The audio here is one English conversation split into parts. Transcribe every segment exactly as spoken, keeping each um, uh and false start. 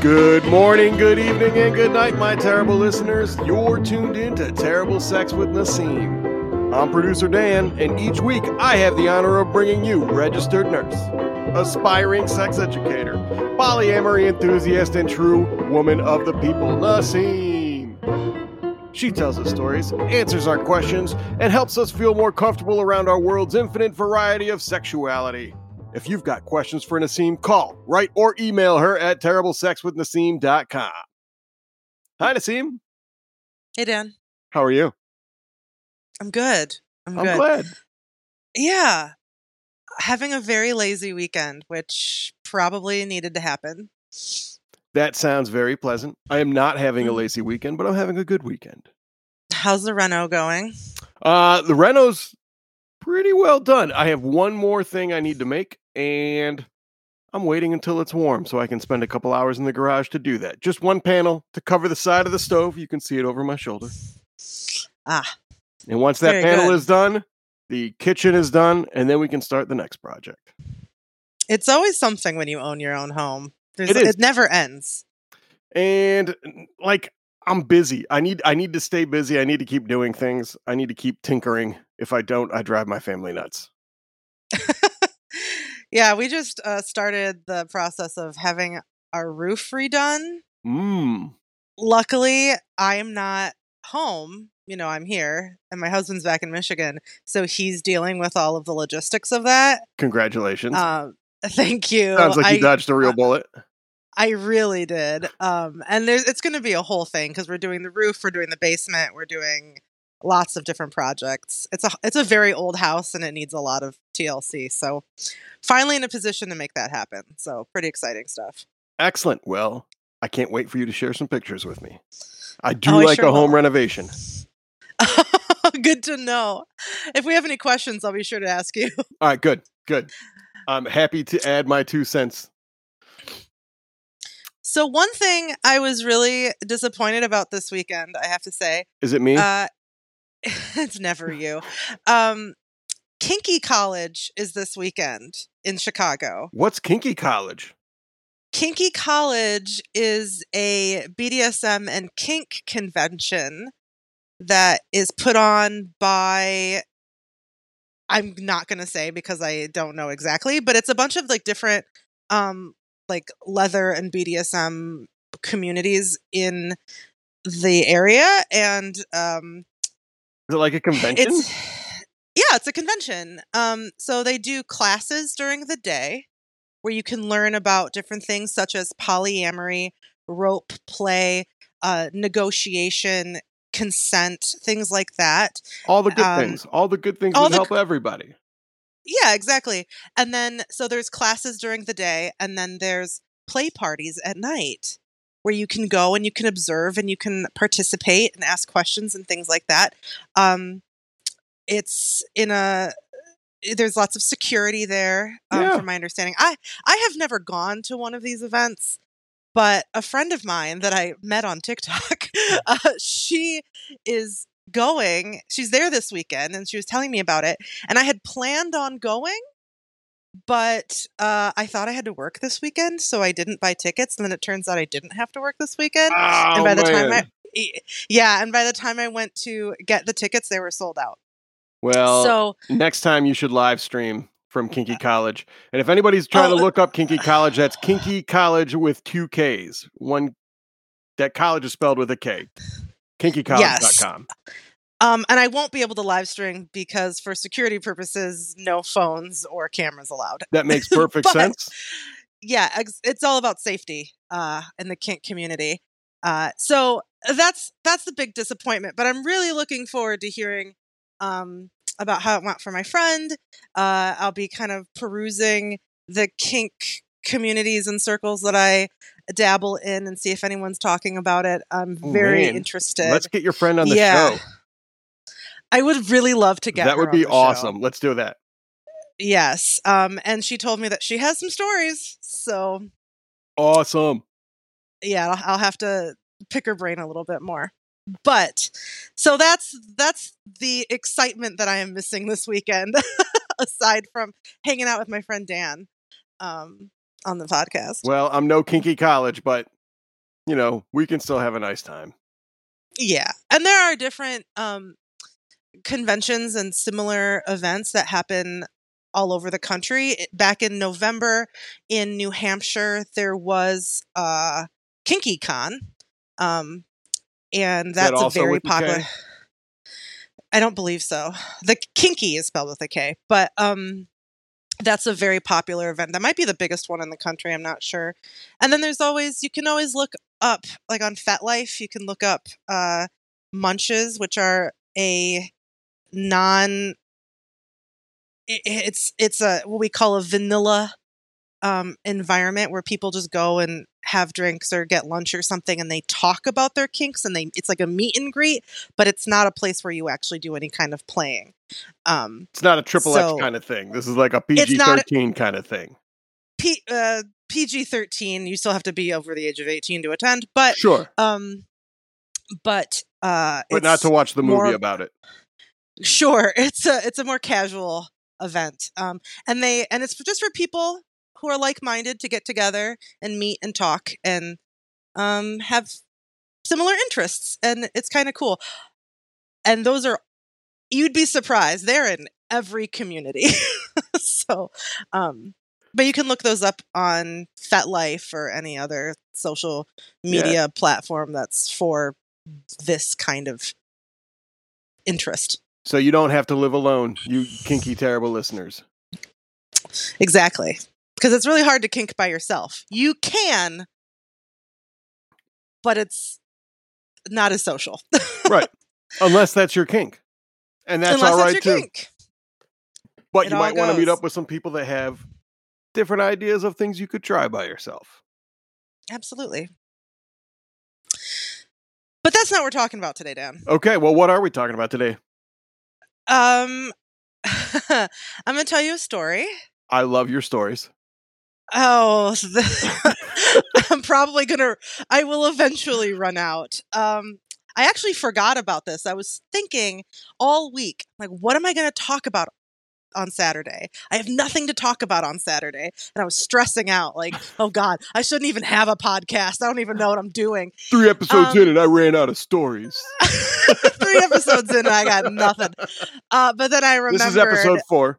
Good morning, good evening, and good night, my terrible listeners. You're tuned in to Terrible Sex with Nasim. I'm producer Dan, and each week I have the honor of bringing you registered nurse, aspiring sex educator, polyamory enthusiast, and true woman of the people, Nasim. She tells us stories, answers our questions, and helps us feel more comfortable around our world's infinite variety of sexuality. If you've got questions for Nasim, call, write, or email her at terrible sex with nasim dot com. Hi, Nasim. Hey, Dan. How are you? I'm good. I'm, I'm good. glad. Yeah. Having a very lazy weekend, which probably needed to happen. That sounds very pleasant. I am not having a lazy weekend, but I'm having a good weekend. How's the reno going? Uh, the reno's pretty well done. I have one more thing I need to make, and I'm waiting until it's warm so I can spend a couple hours in the garage to do that. Just one panel to cover the side of the stove. You can see it over my shoulder. Ah. And once that panel good. is done, the kitchen is done, and then we can start the next project. It's always something when you own your own home. It, it never ends. And like, I'm busy. I need I need to stay busy. I need to keep doing things. I need to keep tinkering. If I don't, I drive my family nuts. Yeah, we just uh, started the process of having our roof redone. Mm. Luckily, I am not home. You know, I'm here, and my husband's back in Michigan, so he's dealing with all of the logistics of that. Congratulations. Uh, thank you. Sounds like I, you dodged a real uh, bullet. I really did. Um, and there's, it's going to be a whole thing because we're doing the roof, we're doing the basement, we're doing lots of different projects. It's a it's a very old house and it needs a lot of T L C. So finally in a position to make that happen. So pretty exciting stuff. Excellent. Well, I can't wait for you to share some pictures with me. I do oh, like I sure a home will. renovation. Good to know. If we have any questions, I'll be sure to ask you. All right. Good. Good. I'm happy to add my two cents. So one thing I was really disappointed about this weekend, I have to say. Is it me? Uh, it's never you. Um, Kinky College is this weekend in Chicago. What's Kinky College? Kinky College is a B D S M and kink convention that is put on by, I'm not going to say because I don't know exactly, but it's a bunch of like different um, like leather and B D S M communities in the area. And um Is it like a convention? It's, yeah, it's a convention. Um, so they do classes during the day where you can learn about different things such as polyamory, rope play, uh, negotiation, consent, things like that. All the good um, things. All the good things that help g- everybody. Yeah, exactly. And then, so there's classes during the day, and then there's play parties at night where you can go and you can observe and you can participate and ask questions and things like that. Um, it's in a, there's lots of security there, um, yeah. from my understanding. I, I have never gone to one of these events, but a friend of mine that I met on TikTok, uh, she is going, she's there this weekend and she was telling me about it. And I had planned on going, But uh, I thought I had to work this weekend, so I didn't buy tickets. And then it turns out I didn't have to work this weekend. Oh, and by the man. time I, yeah, and by the time I went to get the tickets, they were sold out. Well, so next time you should live stream from Kinky College. And if anybody's trying oh, to look up Kinky College, that's Kinky College with two K's. One that college is spelled with a K. kinky college dot com. Yes. Um, and I won't be able to live stream because for security purposes, no phones or cameras allowed. That makes perfect but, sense. Yeah, ex- it's all about safety uh, in the kink community. Uh, so that's that's the big disappointment. But I'm really looking forward to hearing um, about how it went for my friend. Uh, I'll be kind of perusing the kink communities and circles that I dabble in and see if anyone's talking about it. I'm very Man, interested. Let's get your friend on the yeah. show. I would really love to get that her would be on the awesome. Show. Let's do that. Yes. Um, and she told me that she has some stories. So awesome. Yeah, I'll, I'll have to pick her brain a little bit more. But so that's that's the excitement that I am missing this weekend, aside from hanging out with my friend Dan um, on the podcast. Well, I'm no Kinky College, but you know, we can still have a nice time. Yeah. And there are different um, conventions and similar events that happen all over the country. Back in November in New Hampshire, there was uh, Kinky Con. Um, and that's that a very popular... I don't believe so. The Kinky is spelled with a K. But um, that's a very popular event. That might be the biggest one in the country. I'm not sure. And then there's always... You can always look up, like on FetLife, you can look up uh, munches, which are a non... It's it's a what we call a vanilla um, environment where people just go and have drinks or get lunch or something, and they talk about their kinks, and they it's like a meet and greet, but it's not a place where you actually do any kind of playing. Um, it's not a triple so, X kind of thing. This is like a P G thirteen kind of thing. P, uh, P G thirteen. You still have to be over the age of eighteen to attend, but sure. Um, but uh, but it's not to watch the movie more, about it. Sure, it's a it's a more casual event. Um, and they, and it's just for people who are like-minded to get together and meet and talk and, um, have similar interests. And it's kind of cool. And those are, you'd be surprised. They're in every community. So, um, but you can look those up on FetLife or any other social media yeah. platform that's for this kind of interest. So you don't have to live alone, you kinky, terrible listeners. Exactly. Because it's really hard to kink by yourself. You can, but it's not as social. Right. Unless that's your kink. And that's Unless all right, that's your too. Kink. But it you might want to meet up with some people that have different ideas of things you could try by yourself. Absolutely. But that's not what we're talking about today, Dan. Okay, well, what are we talking about today? Um, I'm going to tell you a story. I love your stories. Oh, I'm probably going to, I will eventually run out. Um, I actually forgot about this. I was thinking all week, like, what am I going to talk about on Saturday? I have nothing to talk about on Saturday. And I was stressing out like, oh God, I shouldn't even have a podcast. I don't even know what I'm doing. Three episodes um, in and I ran out of stories. Three episodes in and I got nothing. Uh, but then I remembered. This is episode four.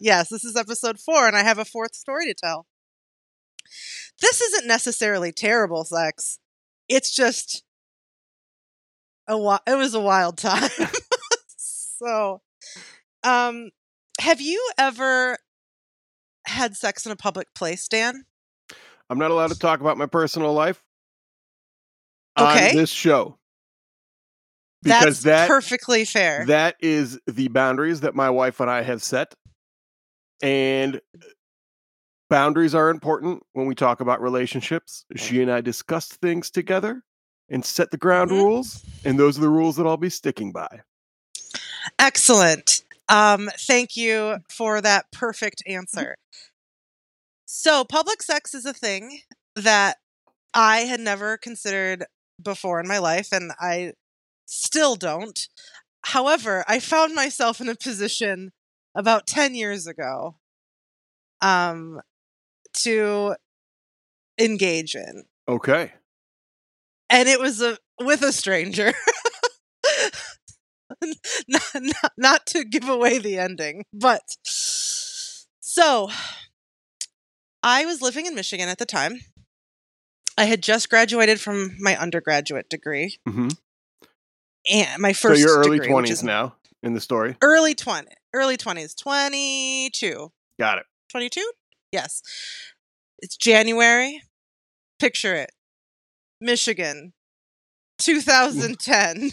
Yes, this is episode four and I have a fourth story to tell. This isn't necessarily terrible sex. It's just, a wa- it was a wild time. So... Um, have you ever had sex in a public place, Dan? I'm not allowed to talk about my personal life okay. on this show. Because That's that, perfectly fair. That is the boundaries that my wife and I have set. And boundaries are important when we talk about relationships. She and I discuss things together and set the ground mm-hmm. rules. And those are the rules that I'll be sticking by. Excellent. Um, thank you for that perfect answer. So public sex is a thing that I had never considered before in my life, and I still don't. However, I found myself in a position about ten years ago um, to engage in. Okay. And it was a, with a stranger. Not, not, not to give away the ending, but so I was living in Michigan at the time. I had just graduated from my undergraduate degree, mm-hmm. and my first. So your early twenties now in the story. Early twenty, early twenties, twenty-two. Got it. Twenty-two. Yes, it's January. Picture it, Michigan, two thousand ten.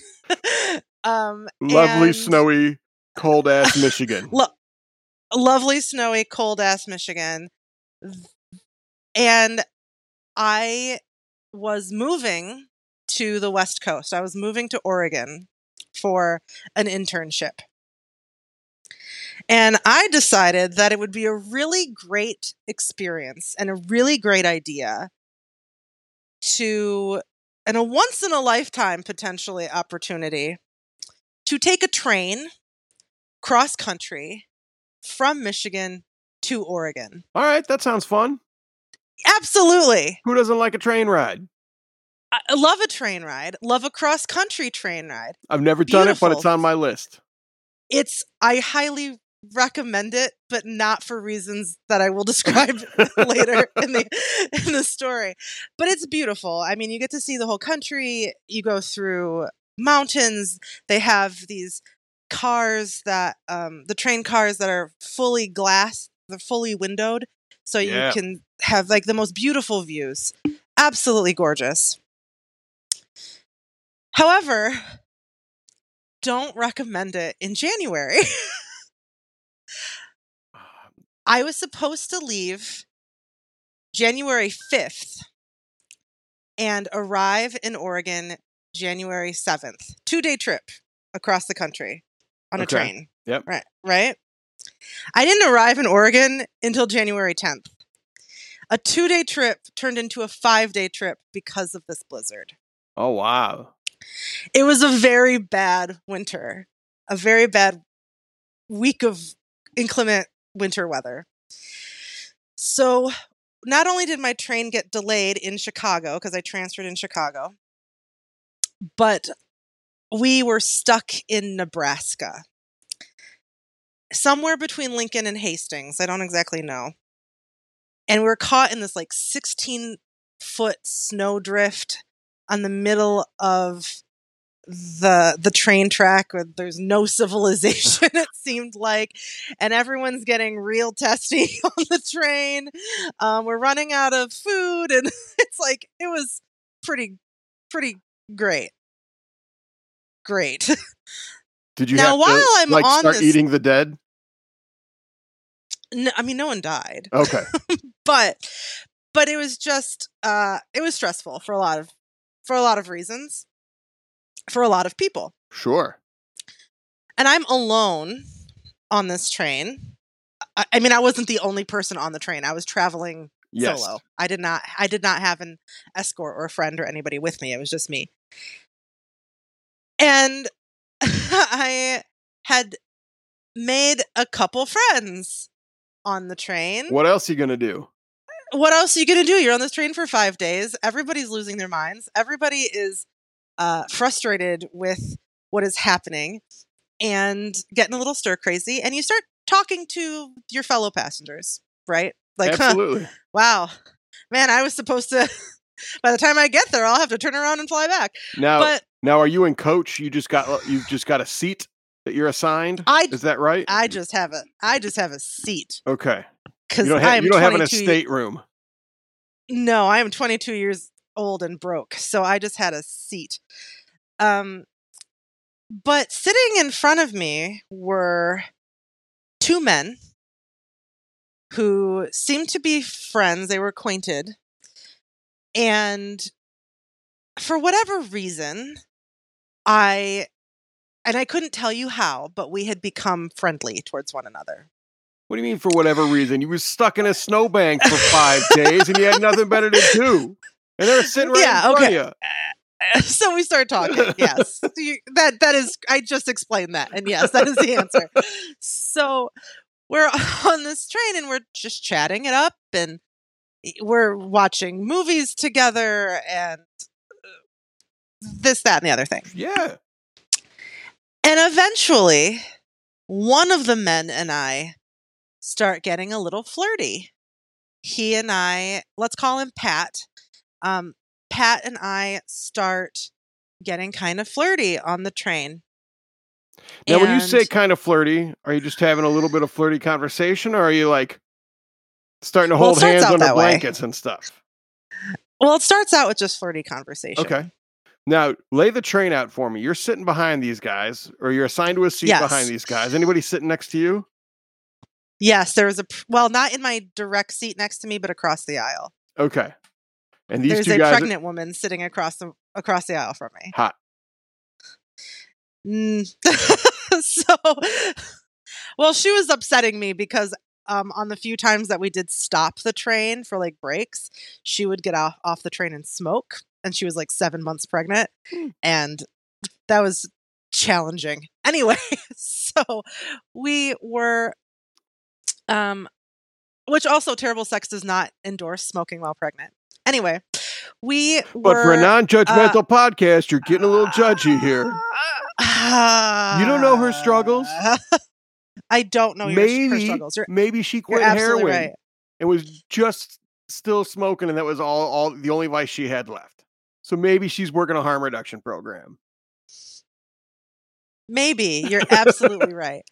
Um, lovely, and... snowy, cold-ass Michigan. Lo- lovely, snowy, cold-ass Michigan. And I was moving to the West Coast. I was moving to Oregon for an internship. And I decided that it would be a really great experience and a really great idea to, and a once-in-a-lifetime, potentially, opportunity to take a train cross country from Michigan to Oregon. All right, that sounds fun. Absolutely. Who doesn't like a train ride? I love a train ride. Love a cross-country train ride. I've never Beautiful. done it, but it's on my list. It's, I highly recommend it, but not for reasons that I will describe later in the in the story. But it's beautiful. I mean, you get to see the whole country. You go through mountains. They have these cars that, um, the train cars that are fully glass. They're fully windowed. So yeah. you can have like the most beautiful views. Absolutely gorgeous. However, don't recommend it in January. I was supposed to leave January fifth and arrive in Oregon January seventh. Two-day trip across the country on okay. a train. Yep. Right. Right. I didn't arrive in Oregon until January tenth. A two-day trip turned into a five-day trip because of this blizzard. Oh, wow. It was a very bad winter, a very bad week of inclement winter weather. So not only did my train get delayed in Chicago, because I transferred in Chicago, but we were stuck in Nebraska. Somewhere between Lincoln and Hastings. I don't exactly know. And we were caught in this like sixteen foot snow drift on the middle of the the train track where there's no civilization, it seemed like. And everyone's getting real testy on the train. Um, we're running out of food. And it's like, it was pretty, pretty great. Great. Did you now, have while to I'm like, on start this, eating the dead? No, I mean, no one died. Okay. but but it was just, uh, it was stressful for a lot of for a lot of reasons, for a lot of people. Sure. And I'm alone on this train. I, I mean, I wasn't the only person on the train. I was traveling yes. solo. I did not. I did not have an escort or a friend or anybody with me. It was just me. And I had made a couple friends on the train. What else are you going to do? What else are you going to do? You're on this train for five days. Everybody's losing their minds. Everybody is uh, frustrated with what is happening and getting a little stir crazy. And you start talking to your fellow passengers, right? Like, Absolutely. Huh, wow, man, I was supposed to, by the time I get there, I'll have to turn around and fly back. Now, but Now, are you in coach? You just got you've just got a seat that you're assigned. I, Is that right? I just have a I just have a seat. Okay, because you don't, have, you don't have an estate room. No, I am twenty-two years old and broke, so I just had a seat. Um, but sitting in front of me were two men who seemed to be friends. They were acquainted, and for whatever reason. I, and I couldn't tell you how, but we had become friendly towards one another. What do you mean for whatever reason? You were stuck in a snowbank for five days and you had nothing better to do. And they were sitting right yeah, in front okay. of you. So we started talking. Yes. you, that, that is, I just explained that. And yes, that is the answer. So we're on this train and we're just chatting it up and we're watching movies together and this, that, and the other thing. Yeah. And eventually, one of the men and I start getting a little flirty. He and I, let's call him Pat. Um, Pat and I start getting kind of flirty on the train. Now, and when you say kind of flirty, are you just having a little bit of flirty conversation, or are you like starting to hold well, hands under blankets way. and stuff? Well, it starts out with just flirty conversation. Okay. Now, lay the train out for me. You're sitting behind these guys, or you're assigned to a seat yes. behind these guys. Anybody sitting next to you? Yes, there was a, well, not in my direct seat next to me, but across the aisle. Okay. And these There's two a guys pregnant are... woman sitting across the across the aisle from me. Hot. Mm. So, well, she was upsetting me because um, on the few times that we did stop the train for like breaks, she would get off, off the train and smoke. And she was like seven months pregnant. And that was challenging. Anyway, so we were, um, Which also, Terrible Sex does not endorse smoking while pregnant. Anyway, we were... But for a non-judgmental uh, podcast, you're getting a little judgy here. Uh, you don't know her struggles? I don't know maybe, your, her struggles. You're, maybe she quit heroin right. and was just still smoking, and that was all, all the only vice she had left. So maybe she's working a harm reduction program. Maybe. You're absolutely right.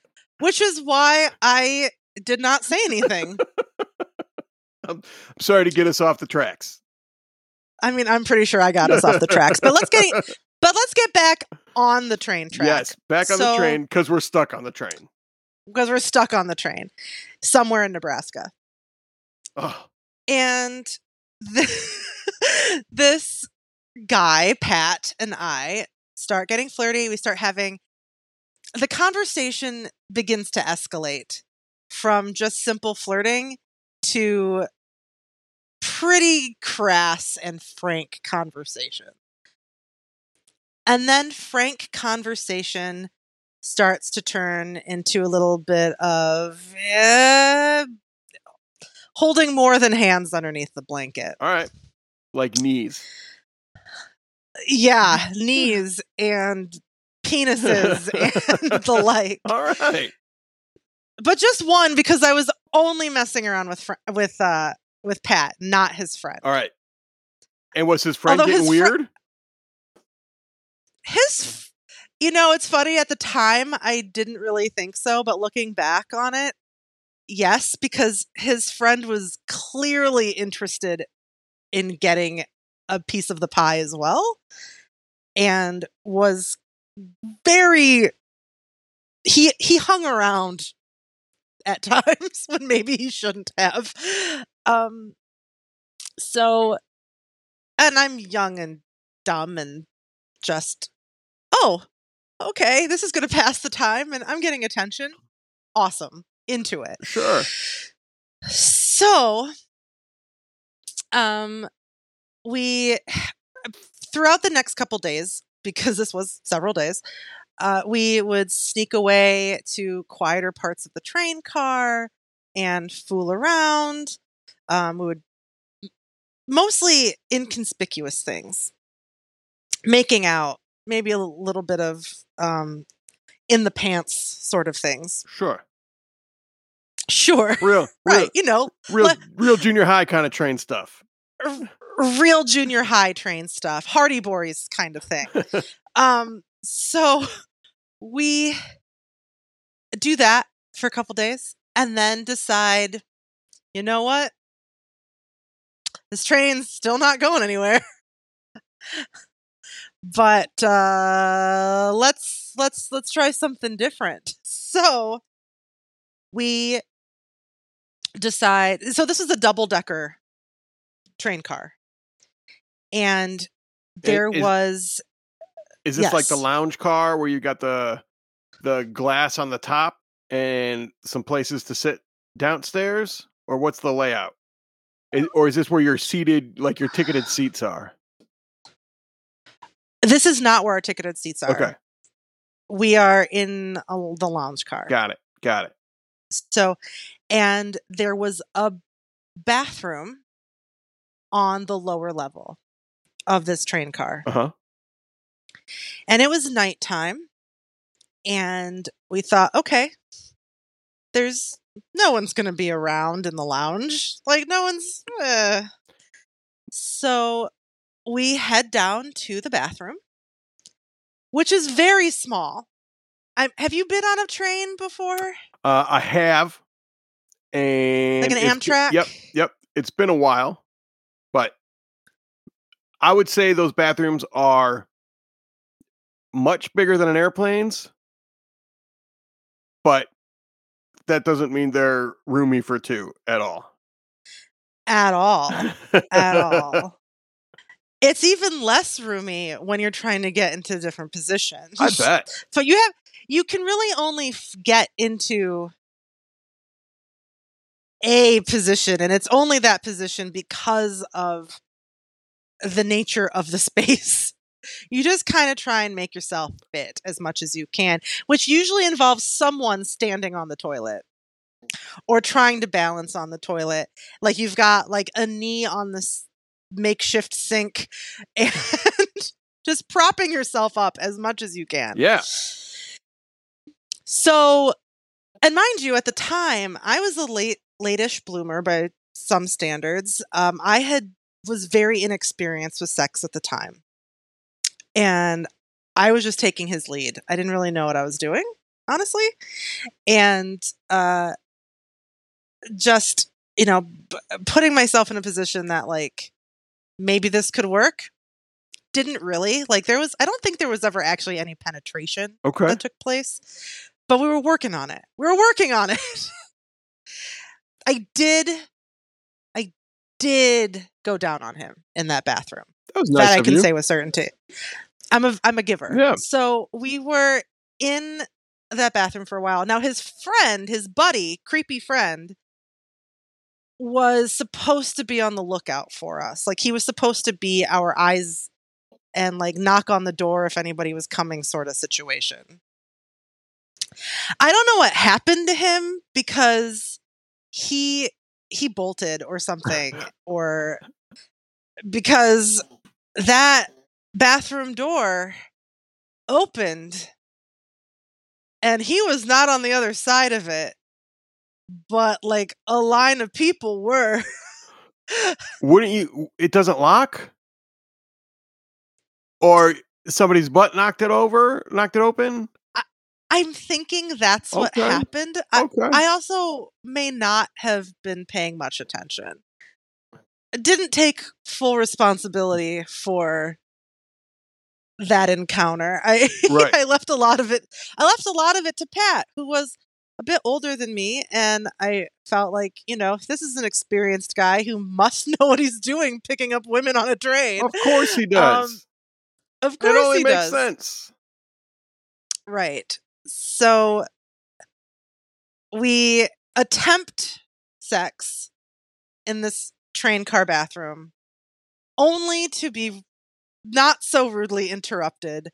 Which is why I did not say anything. I'm sorry to get us off the tracks. I mean, I'm pretty sure I got us off the tracks, but let's get but let's get back on the train track. Yes, back on so, the train because we're stuck on the train. Because we're stuck on the train somewhere in Nebraska. Oh. And th- this guy, Pat, and I start getting flirty. We start having the conversation begins to escalate from just simple flirting to pretty crass and frank conversation. And then frank conversation starts to turn into a little bit of uh, holding more than hands underneath the blanket. All right. Like knees. Yeah. Knees and penises and the like. All right. But just one, because I was only messing around with fr- with uh, with Pat, not his friend. All right. And was his friend Although getting his weird? Fr- his, you know, it's funny. At the time, I didn't really think so. But looking back on it, yes, because his friend was clearly interested in getting a piece of the pie as well. And was very, he he hung around at times when maybe he shouldn't have. Um, so, and I'm young and dumb and just, oh, okay, this is going to pass the time and I'm getting attention. Awesome. Into it. Sure. So, um, we, throughout the next couple days, because this was several days, Uh, we would sneak away to quieter parts of the train car and fool around. Um, we would mostly inconspicuous things, making out, maybe a little bit of um, in the pants sort of things. Sure, sure, real, right? Real, you know, real, le- real junior high kind of train stuff. R- real junior high train stuff, Hardy Boys kind of thing. um, so. We do that for a couple days and then decide, you know what? This train's still not going anywhere. But uh, let's let's let's try something different. So we decide. So this is a double decker train car, and there is- was. Is this yes. like the lounge car where you got the the glass on the top and some places to sit downstairs? Or what's the layout? Is, or is this where your seated, like your ticketed seats are? This is not where our ticketed seats are. Okay. We are in a, the lounge car. Got it. Got it. So, and there was a bathroom on the lower level of this train car. Uh-huh. And it was nighttime, and we thought, okay, there's no one's going to be around in the lounge. Like, no one's. Uh. So we head down to the bathroom, which is very small. I, have you been on a train before? Uh, I have. And like an Amtrak? Yep, yep. It's been a while, but I would say those bathrooms are much bigger than an airplane's, but that doesn't mean they're roomy for two at all. At all. At all. It's even less roomy when you're trying to get into different positions. I bet. So you have, you can really only get into a position, and it's only that position because of the nature of the space. You just kind of try and make yourself fit as much as you can, which usually involves someone standing on the toilet or trying to balance on the toilet. Like you've got like a knee on this makeshift sink and just propping yourself up as much as you can. Yeah. So, and mind you, at the time, I was a late, late-ish bloomer by some standards. Um, I had was very inexperienced with sex at the time. And I was just taking his lead. I didn't really know what I was doing, honestly. And uh, just, you know, b- putting myself in a position that, like, maybe this could work. Didn't really. Like, there was, I don't think there was ever actually any penetration okay. that took place. But we were working on it. We were working on it. I did, I did go down on him in that bathroom. That was nice. That I can say with certainty. I'm a, I'm a giver. Yeah. So we were in that bathroom for a while. Now his friend, his buddy, creepy friend, was supposed to be on the lookout for us. Like he was supposed to be our eyes and like knock on the door if anybody was coming sort of situation. I don't know what happened to him because he he bolted or something, or because that bathroom door opened and he was not on the other side of it, but like a line of people were. Wouldn't you? It doesn't lock, or somebody's butt knocked it over, knocked it open. I'm thinking that's okay. what happened. I, okay. I also may not have been paying much attention. Didn't take full responsibility for that encounter. I right. I left a lot of it. I left a lot of it to Pat, who was a bit older than me, and I felt like, you know, this is an experienced guy who must know what he's doing, picking up women on a train. Of course he does. Um, of course it only he makes does. Sense. Right. So we attempt sex in this train car bathroom only to be not so rudely interrupted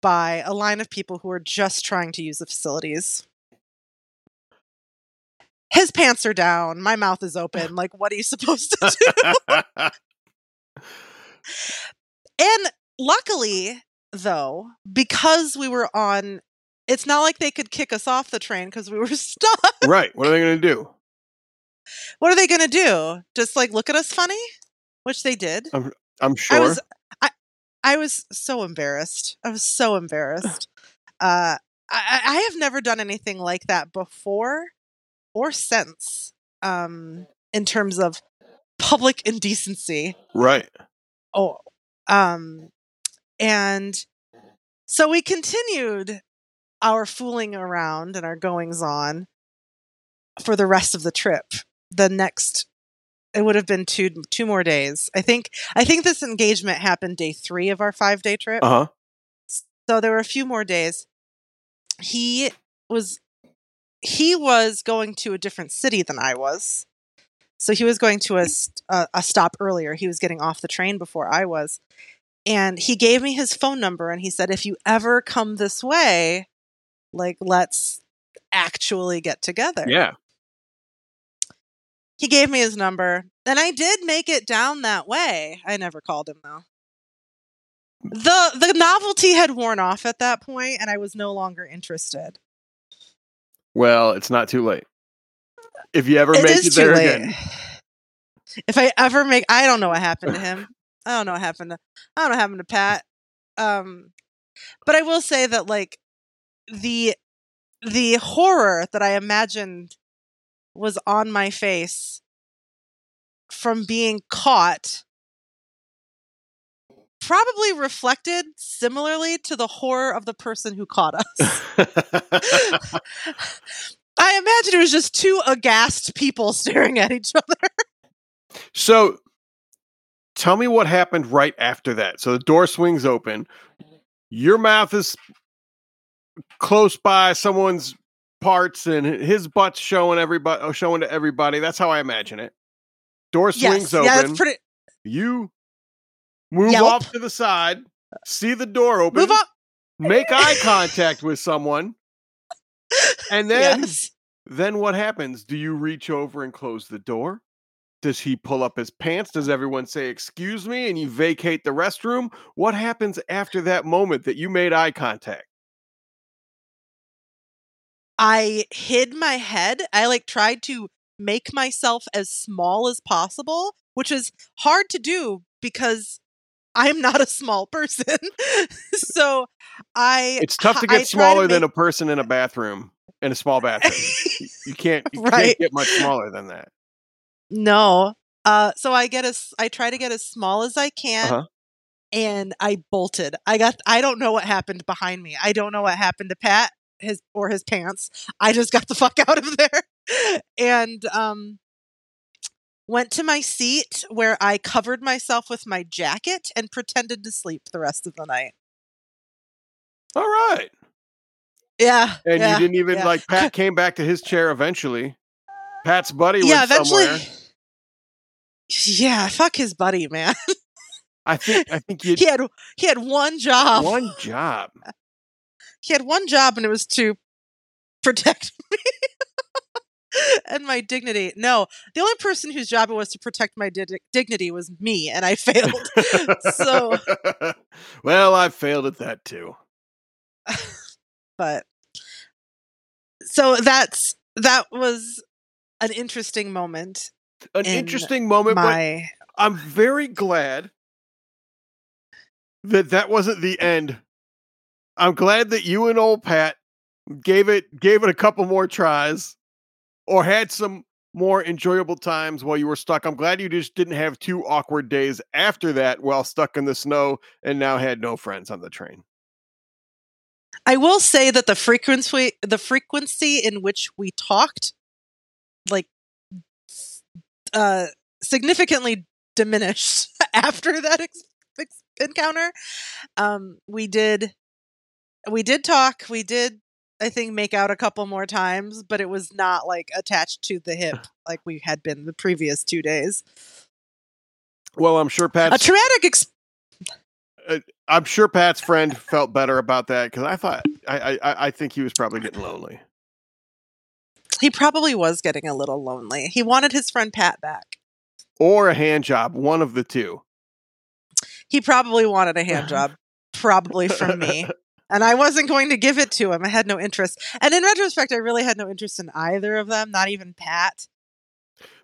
by a line of people who are just trying to use the facilities. His pants are down. My mouth is open. Like, what are you supposed to do? And luckily, though, because we were on, it's not like they could kick us off the train because we were stuck. Right. What are they going to do? What are they going to do? Just like look at us funny, which they did. I'm, I'm sure. I was, I, I was so embarrassed. I was so embarrassed. uh, I, I have never done anything like that before or since. Um, in terms of public indecency, right? Oh, um, and so we continued our fooling around and our goings on for the rest of the trip. The next, it would have been two two more days. I think I think this engagement happened day three of our five day trip. Uh huh. So there were a few more days. He was he was going to a different city than I was, so he was going to a a, a stop earlier. He was getting off the train before I was. And he gave me his phone number and he said, if you ever come this way, like, let's actually get together. Yeah. He gave me his number and I did make it down that way. I never called him, though. The the novelty had worn off at that point and I was no longer interested. Well, it's not too late. If you ever it make it there late. Again. If I ever make, I don't know what happened to him. I don't know what happened to I don't know what happened to Pat. Um, but I will say that like the the horror that I imagined was on my face from being caught probably reflected similarly to the horror of the person who caught us. I imagine it was just two aghast people staring at each other. So tell me what happened right after that. So the door swings open. Your mouth is close by someone's parts and his butt's showing everybody, showing to everybody. That's how I imagine it. Door swings yes. open. Yeah, that's pretty... You move Yelp. Off to the side, see the door open, move up. Make eye contact with someone, and then yes. Then what happens? Do you reach over and close the door? Does he pull up his pants? Does everyone say, excuse me, and you vacate the restroom? What happens after that moment that you made eye contact? I hid my head. I like tried to make myself as small as possible, which is hard to do because I'm not a small person. So I... It's tough to get I smaller to make... than a person in a bathroom, in a small bathroom. You can't, you right. can't get much smaller than that. No. Uh, so I get as I try to get as small as I can, uh-huh. and I bolted. I got. I don't know what happened behind me. I don't know what happened to Pat his or his pants. I just got the fuck out of there and um, went to my seat where I covered myself with my jacket and pretended to sleep the rest of the night. All right. Yeah. And yeah, you didn't even yeah. like. Pat came back to his chair eventually. Pat's buddy yeah, went eventually, somewhere. Yeah, fuck his buddy, man. I think I think he had he had one job. One job. He had one job, and it was to protect me and my dignity. No, the only person whose job it was to protect my di- dignity was me, and I failed. So, well, I failed at that too. But so that's that was. An interesting moment. An in interesting moment, my... but I'm very glad that that wasn't the end. I'm glad that you and old Pat gave it gave it a couple more tries or had some more enjoyable times while you were stuck. I'm glad you just didn't have two awkward days after that while stuck in the snow and now had no friends on the train. I will say that the frequency the frequency in which we talked like uh significantly diminished after that ex- ex- encounter. Um we did we did talk, we did I think make out a couple more times, but it was not like attached to the hip like we had been the previous two days. Well, I'm sure Pat's a traumatic ex- uh, I'm sure Pat's friend felt better about that cuz I thought I, I I think he was probably getting lonely. He probably was getting a little lonely. He wanted his friend Pat back. Or a hand job, one of the two. He probably wanted a hand job, probably from me. And I wasn't going to give it to him. I had no interest. And in retrospect, I really had no interest in either of them, not even Pat.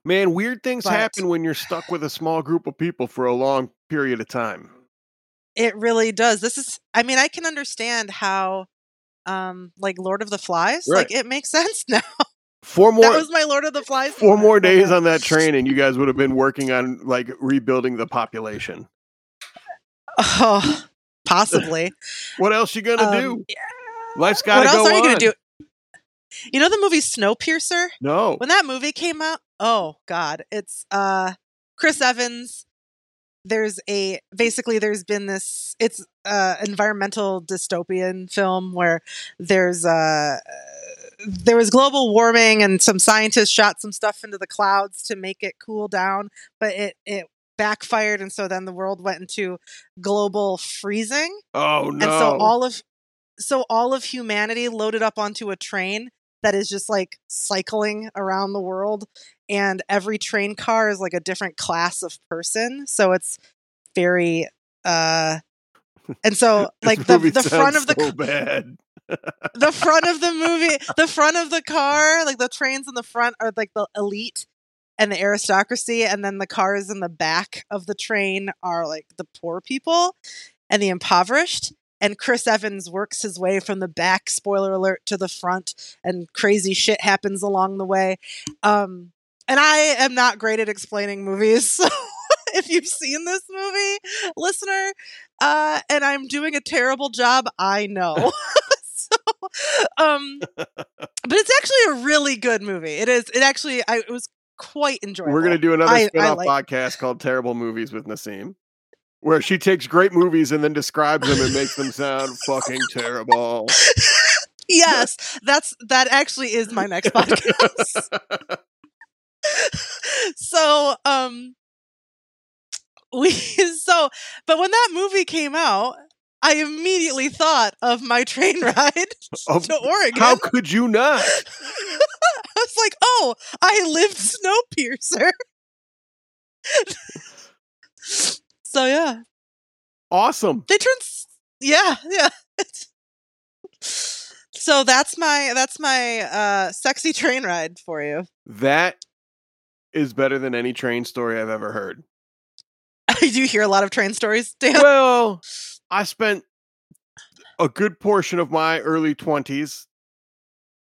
Man, weird things but... happen when you're stuck with a small group of people for a long period of time. It really does. This is, I mean, I can understand how, um, like Lord of the Flies, right. like it makes sense now. Four more. That was my Lord of the Flies. Four more days on that train, and you guys would have been working on like rebuilding the population. Oh, possibly. What else you gonna um, do? Yeah. Life's gotta go on. What else are you gonna do? You know the movie Snowpiercer? No. When that movie came out, oh God, it's uh, Chris Evans. There's a basically there's been this it's uh, environmental dystopian film where there's a. Uh, There was global warming and some scientists shot some stuff into the clouds to make it cool down, but it, it backfired. And so then the world went into global freezing. Oh, no. And so all of so all of humanity loaded up onto a train that is just like cycling around the world. And every train car is like a different class of person. So it's very uh, and so like the, the front of the so bad. The front of the movie, the front of the car, like the trains in the front are like the elite and the aristocracy. And then the cars in the back of the train are like the poor people and the impoverished. And Chris Evans works his way from the back, spoiler alert, to the front, and crazy shit happens along the way. Um, and I am not great at explaining movies. So if you've seen this movie, listener, uh, and I'm doing a terrible job, I know. um, but it's actually a really good movie. It is. It actually, I, it was quite enjoyable. We're going to do another I, spin-off I like podcast it. called Terrible Movies with Nasim, where she takes great movies and then describes them and makes them sound fucking terrible. Yes, that's that actually is my next podcast. so, um, we so, but when that movie came out, I immediately thought of my train ride oh, to Oregon. How could you not? I was like, oh, I lived Snowpiercer. So, yeah. Awesome. They turned... Yeah, yeah. So that's my that's my uh, sexy train ride for you. That is better than any train story I've ever heard. Do you hear a lot of train stories, Dan? Well, I spent a good portion of my early twenties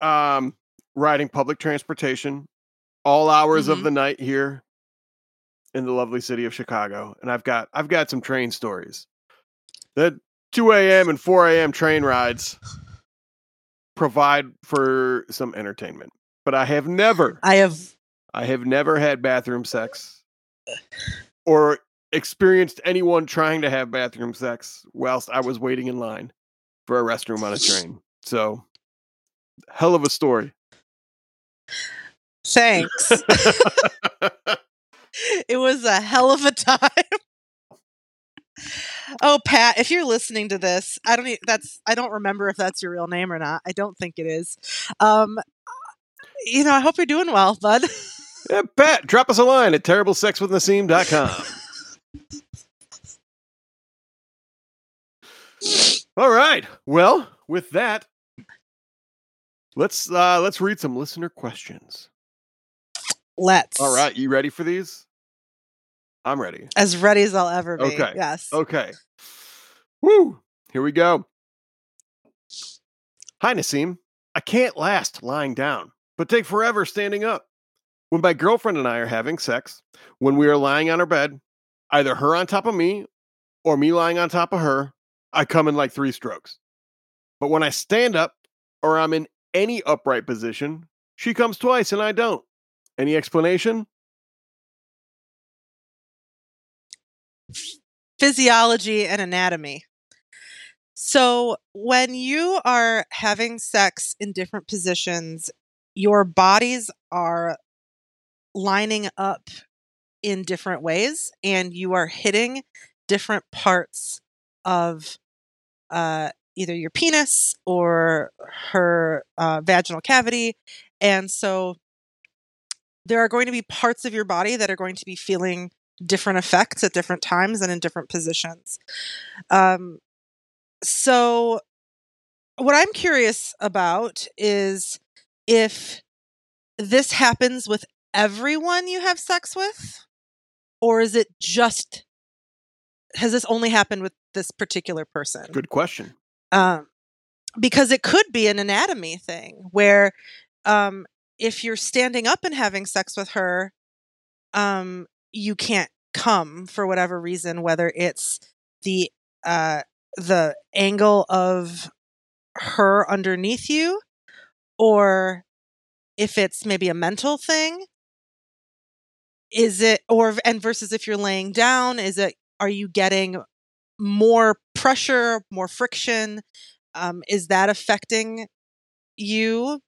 um, riding public transportation all hours mm-hmm. of the night here in the lovely city of Chicago, and I've got I've got some train stories. The two a.m. and four a.m. train rides provide for some entertainment, but I have never, I have, I have never had bathroom sex or experienced anyone trying to have bathroom sex whilst I was waiting in line for a restroom on a train. So, hell of a story. Thanks. It was a hell of a time. Oh, Pat, if you're listening to this, I don't that's I don't remember if that's your real name or not. I don't think it is. Um, you know, I hope you're doing well, bud. Yeah, Pat, drop us a line at terrible sex with nasim dot com. All right. Well, with that, let's uh, let's read some listener questions. Let's. All right, you ready for these? I'm ready. As ready as I'll ever be. Okay. Yes. Okay. Woo. Here we go. Hi, Nasim. I can't last lying down, but take forever standing up. When my girlfriend and I are having sex, when we are lying on her bed, either her on top of me or me lying on top of her, I come in like three strokes. But when I stand up or I'm in any upright position, she comes twice and I don't. Any explanation? Physiology and anatomy. So when you are having sex in different positions, your bodies are lining up in different ways and you are hitting different parts of uh, either your penis or her uh, vaginal cavity. And so there are going to be parts of your body that are going to be feeling different effects at different times and in different positions. Um, so what I'm curious about is if this happens with everyone you have sex with, or is it just, has this only happened with this particular person? Good question. Um, because it could be an anatomy thing where um, if you're standing up and having sex with her, um, you can't come for whatever reason, whether it's the uh, the angle of her underneath you, or if it's maybe a mental thing. Is it or and versus if you're laying down, is it are you getting more pressure, more friction? Um, is that affecting you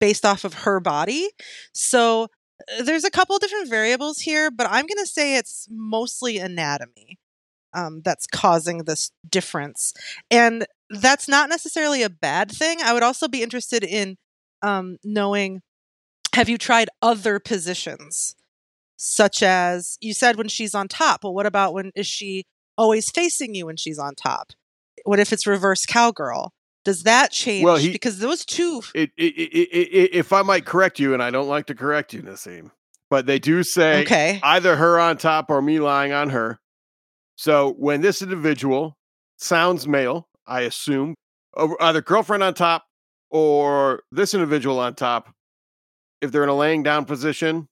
based off of her body? So there's a couple different variables here, but I'm going to say it's mostly anatomy um, that's causing this difference. And that's not necessarily a bad thing. I would also be interested in um, knowing, have you tried other positions? Such as, you said when she's on top. Well, what about when, is she always facing you when she's on top? What if it's reverse cowgirl? Does that change? Well, he, because those two... It, it, it, it, if I might correct you, and I don't like to correct you, Nasim, but they do say okay. Either her on top or me lying on her. So when this individual sounds male, I assume, either girlfriend on top or this individual on top, if they're in a laying down position,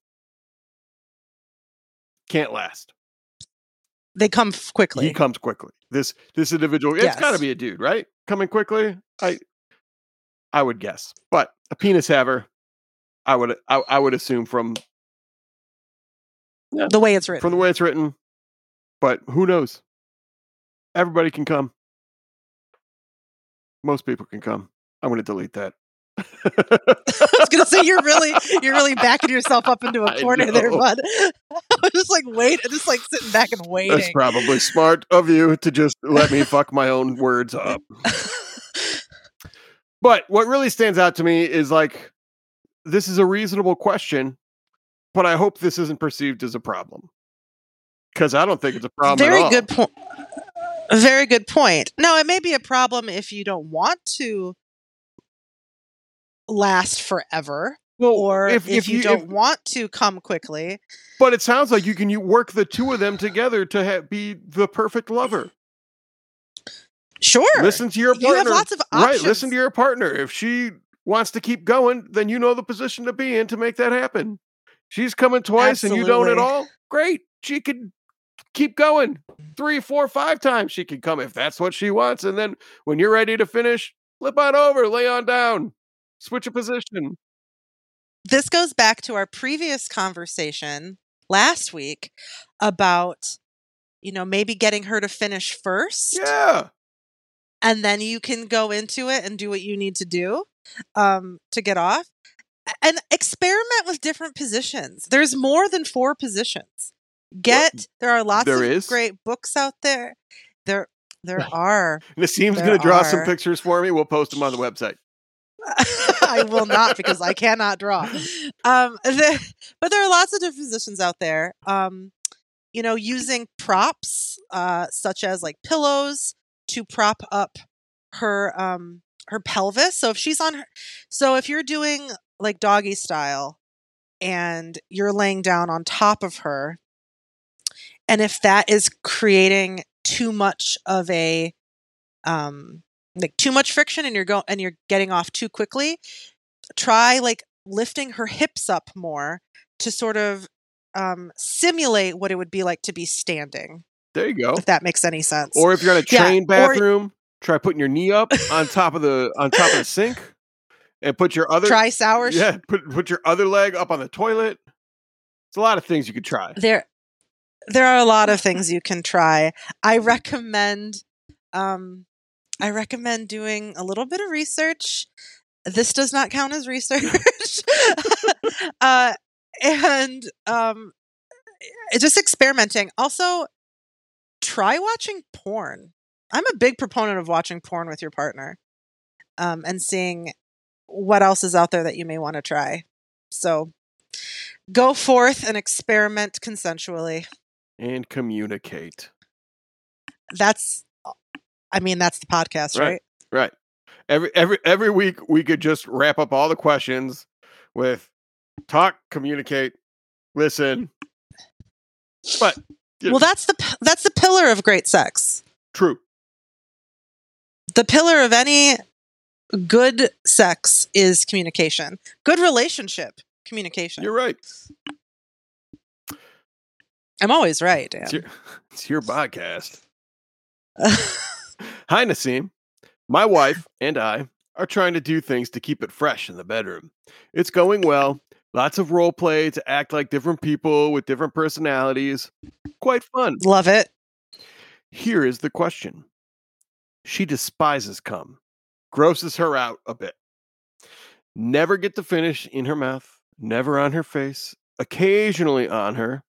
can't last. They come quickly. He comes quickly. This this individual, it's yes. got to be a dude, right? Coming quickly, I I would guess. But a penis haver, I would I, I would assume from yeah, the way it's written. From the way it's written. But who knows? Everybody can come. Most people can come. I'm going to delete that. I was going to say you're really you're really backing yourself up into a corner there, bud. just like wait, just like sitting back and waiting. That's probably smart of you to just let me fuck my own words up. But what really stands out to me is like, this is a reasonable question, but I hope this isn't perceived as a problem. Because I don't think it's a problem Very at all. Very good point. Very good point. No, it may be a problem if you don't want to last forever, well, or if, if, if you, you don't if, want to come quickly. But it sounds like you can you work the two of them together to ha- be the perfect lover. Sure. Listen to your partner. You have lots of options. Right. Listen to your partner. If she wants to keep going, then you know the position to be in to make that happen. She's coming twice Absolutely. And you don't at all. Great. She could keep going three, four, five times. She can come if that's what she wants. And then when you're ready to finish, flip on over, lay on down, switch a position. This goes back to our previous conversation last week about, you know, maybe getting her to finish first. Yeah. And then you can go into it and do what you need to do um, to get off. And experiment with different positions. There's more than four positions. Get there are lots there of is. Great books out there. There, there are. Nasim's going to draw are. some pictures for me. We'll post them on the website. I will not because I cannot draw. Um, there, but there are lots of different positions out there. Um, you know, using props uh, such as like pillows to prop up her um, her pelvis. So if she's on her, so if you're doing like doggy style and you're laying down on top of her. And if that is creating too much of a, um, like too much friction and you're going, and you're getting off too quickly, try like lifting her hips up more to sort of, um, simulate what it would be like to be standing. There you go. If that makes any sense. Or if you're in a train yeah, bathroom, or... try putting your knee up on top of the, on top of the sink. And put your other try sour. Yeah, put put your other leg up on the toilet. It's a lot of things you could try. There, there are a lot of things you can try. I recommend, um, I recommend doing a little bit of research. This does not count as research, uh, and um, just experimenting. Also, try watching porn. I'm a big proponent of watching porn with your partner, um, and seeing. What else is out there that you may want to try? So go forth and experiment consensually. And communicate. That's, I mean, that's the podcast, right? Right. right. Every, every, every week we could just wrap up all the questions with talk, communicate, listen. But you know. Well, that's the, that's the pillar of great sex. True. The pillar of any good sex is communication. Good relationship, communication. You're right. I'm always right, Dan. It's your, it's your podcast. Hi, Nasim. My wife and I are trying to do things to keep it fresh in the bedroom. It's going well. Lots of role play to act like different people with different personalities. Quite fun. Love it. Here is the question. She despises cum. Grosses her out a bit. Never get to finish in her mouth, never on her face, occasionally on her.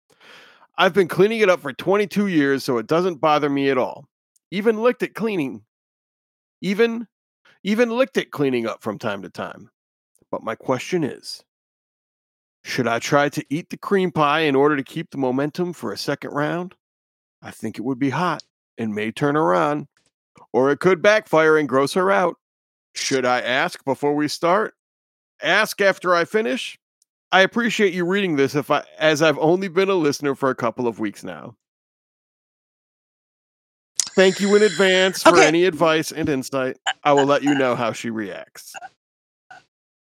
I've been cleaning it up for twenty-two years, so it doesn't bother me at all. Even licked it cleaning. Even, even licked it cleaning up from time to time. But my question is, should I try to eat the cream pie in order to keep the momentum for a second round? I think it would be hot and may turn her on, or it could backfire and gross her out. Should I ask before we start? Ask after I finish? I appreciate you reading this if I, as I've only been a listener for a couple of weeks now. Thank you in advance for okay. any advice and insight. I will let you know how she reacts.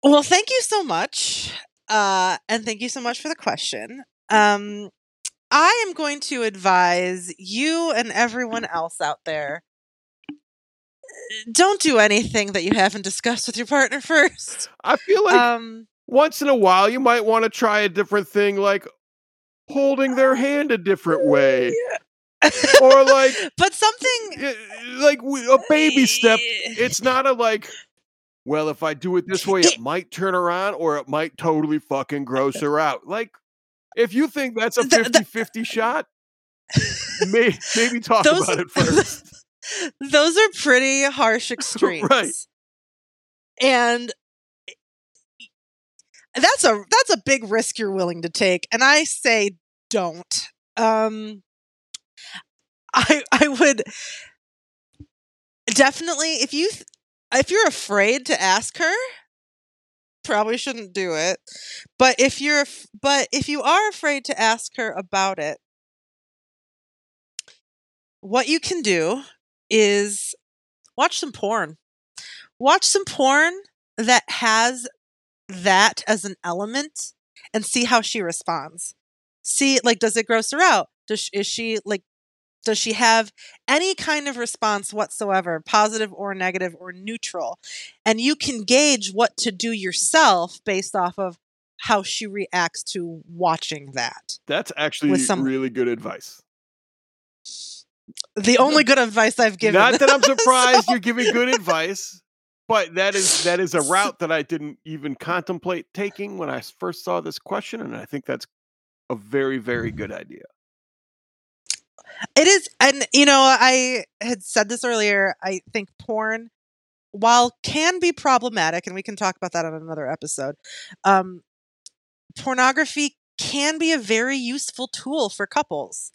Well, thank you so much. Uh, and thank you so much for the question. Um, I am going to advise you and everyone else out there, don't do anything that you haven't discussed with your partner first. I feel like um, once in a while you might want to try a different thing, like holding their hand a different way, yeah. or like, but something like a baby step. It's not a like, well, if I do it this way, it might turn her on, or it might totally fucking gross her out. Like, If you think that's a fifty-fifty shot, may, maybe talk those, about it first. Those are pretty harsh extremes. Right. And that's a that's a big risk you're willing to take. And I say don't. Um, I I would definitely, if you if you're afraid to ask her, probably shouldn't do it. But if you're but if you are afraid to ask her about it, what you can do is watch some porn. Watch some porn that has that as an element and see how she responds. See, like, does it gross her out? Does she, is she like, does she have any kind of response whatsoever, positive or negative or neutral? And you can gauge what to do yourself based off of how she reacts to watching that. That's actually some really good advice. The only good advice I've given. Not that I'm surprised so. You're giving good advice, but that is that is a route that I didn't even contemplate taking when I first saw this question, and I think that's a very, very good idea. It is, and you know, I had said this earlier, I think porn, while can be problematic, and we can talk about that on another episode, um, pornography can be a very useful tool for couples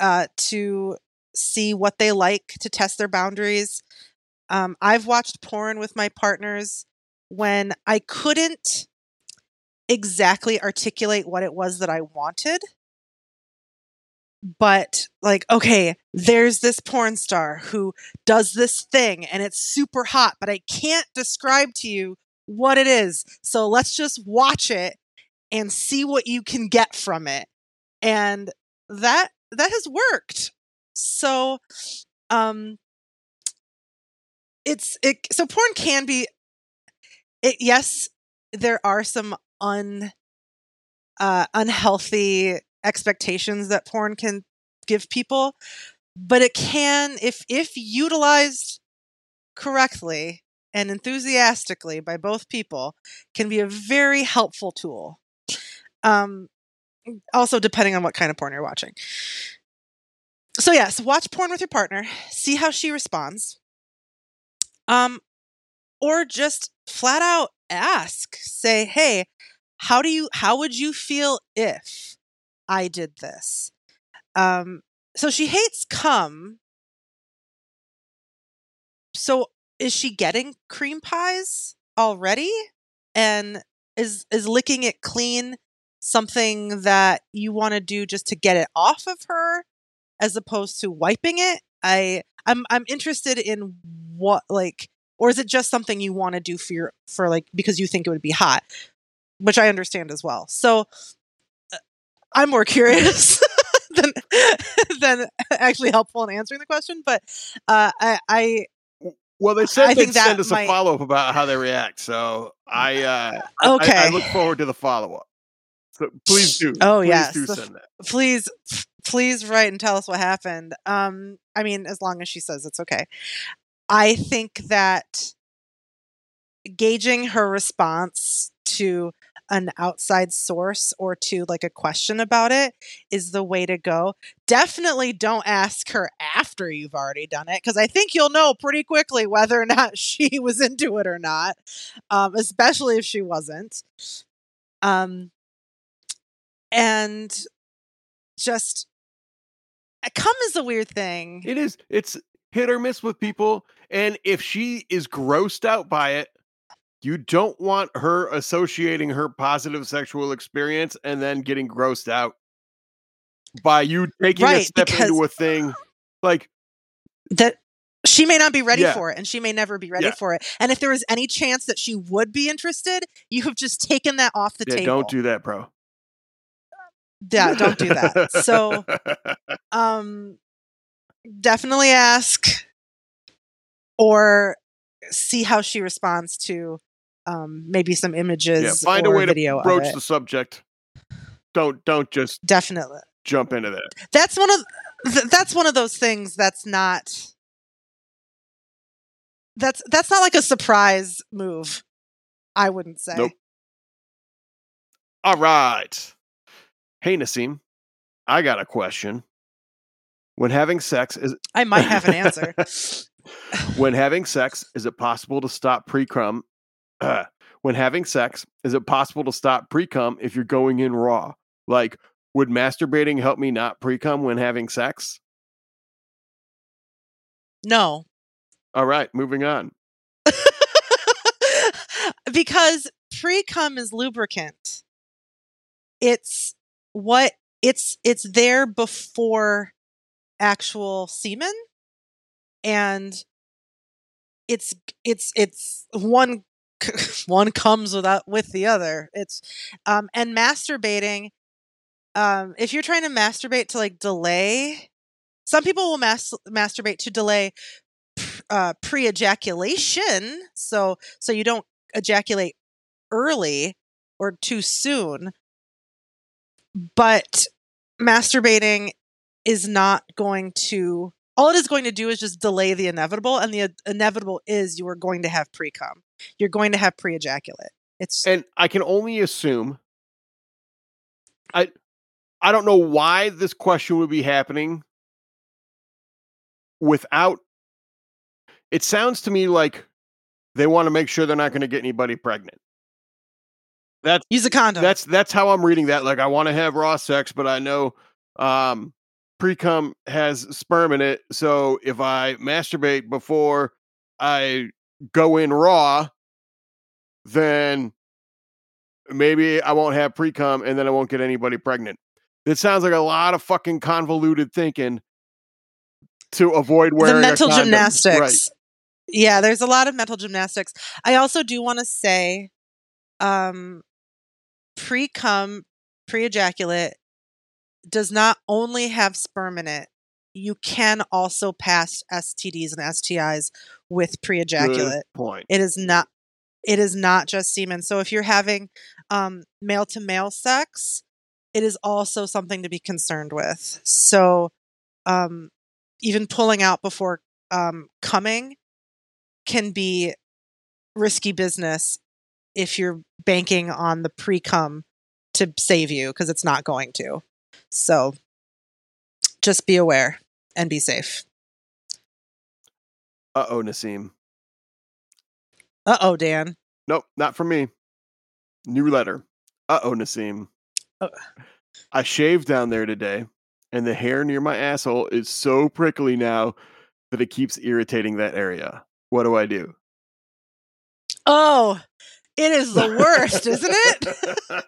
uh, to see what they like, to test their boundaries. Um, I've watched porn with my partners when I couldn't exactly articulate what it was that I wanted. But like, okay, there's this porn star who does this thing and it's super hot, but I can't describe to you what it is. So let's just watch it and see what you can get from it. And that that has worked. So um it's it so porn can be it yes, there are some un uh unhealthy expectations that porn can give people, but it can, if if utilized correctly and enthusiastically by both people, can be a very helpful tool. Um, also depending on what kind of porn you're watching. So yes, yeah, so watch porn with your partner, see how she responds. Um, or just flat out ask, say, hey, how do you, how would you feel if I did this? Um, so she hates cum. So is she getting cream pies already? And is is licking it clean something that you want to do just to get it off of her as opposed to wiping it? I I'm I'm interested in what, like, or is it just something you want to do for your, for like, because you think it would be hot, which I understand as well. So I'm more curious than than actually helpful in answering the question, but uh, I, I well, they said I they'd send us might... a follow up about how they react, so I uh, okay. I, I look forward to the follow up. So please do. Oh please yes, do send that. Please, please write and tell us what happened. Um, I mean, as long as she says it's okay. I think that gauging her response to an outside source or to like a question about it is the way to go. Definitely don't ask her after you've already done it, because I think you'll know pretty quickly whether or not she was into it or not, um, especially if she wasn't. Um, and just cum is a weird thing. It is. It's hit or miss with people. And if she is grossed out by it, you don't want her associating her positive sexual experience and then getting grossed out by you taking right, a step into a thing like that. She may not be ready yeah. for it, and she may never be ready yeah. for it. And if there was any chance that she would be interested, you have just taken that off the yeah, table. Don't do that, bro. Yeah, don't do that. So, um, definitely ask or see how she responds to um, maybe some images. Yeah, find or a way video to broach the subject. Don't don't just definitely jump into that. That's one of th- that's one of those things that's not that's that's not like a surprise move. I wouldn't say. Nope. All right. Hey, Nasim, I got a question. When having sex is... I might have an answer. When having sex, is it possible to stop pre-cum? Uh, when having sex, is it possible to stop pre-cum if you're going in raw? Like, would masturbating help me not pre-cum when having sex? No. All right, moving on. Because pre-cum is lubricant. It's what it's it's there before actual semen, and it's it's it's one one comes without with the other. It's um and masturbating. Um, if you're trying to masturbate to like delay, some people will mas- masturbate to delay uh, pre-ejaculation, so so you don't ejaculate early or too soon. But masturbating is not going to, all it is going to do is just delay the inevitable. And the inevitable is you are going to have pre-cum. You're going to have pre-ejaculate. It's, and I can only assume, I, I don't know why this question would be happening without, it sounds to me like they want to make sure they're not going to get anybody pregnant. That's, use a condom. That's that's how I'm reading that. Like, I want to have raw sex, but I know um, pre-cum has sperm in it. So if I masturbate before I go in raw, then maybe I won't have pre-cum, and then I won't get anybody pregnant. It sounds like a lot of fucking convoluted thinking to avoid wearing the mental a condom. Gymnastics. Right. Yeah, there's a lot of mental gymnastics. I also do want to say, um. Pre-cum, pre-ejaculate does not only have sperm in it. You can also pass S T Ds and S T Is with pre-ejaculate. Good point. It is not. It is not just semen. So if you're having um, male-to-male sex, it is also something to be concerned with. So um, even pulling out before um, coming can be risky business if you're banking on the pre-cum to save you, because it's not going to. So just be aware and be safe. Uh-oh, Nasim. Uh-oh, Dan. Nope, not for me. New letter. Uh-oh, Nasim. Uh- I shaved down there today, and the hair near my asshole is so prickly now that it keeps irritating that area. What do I do? Oh, it is the worst, isn't it?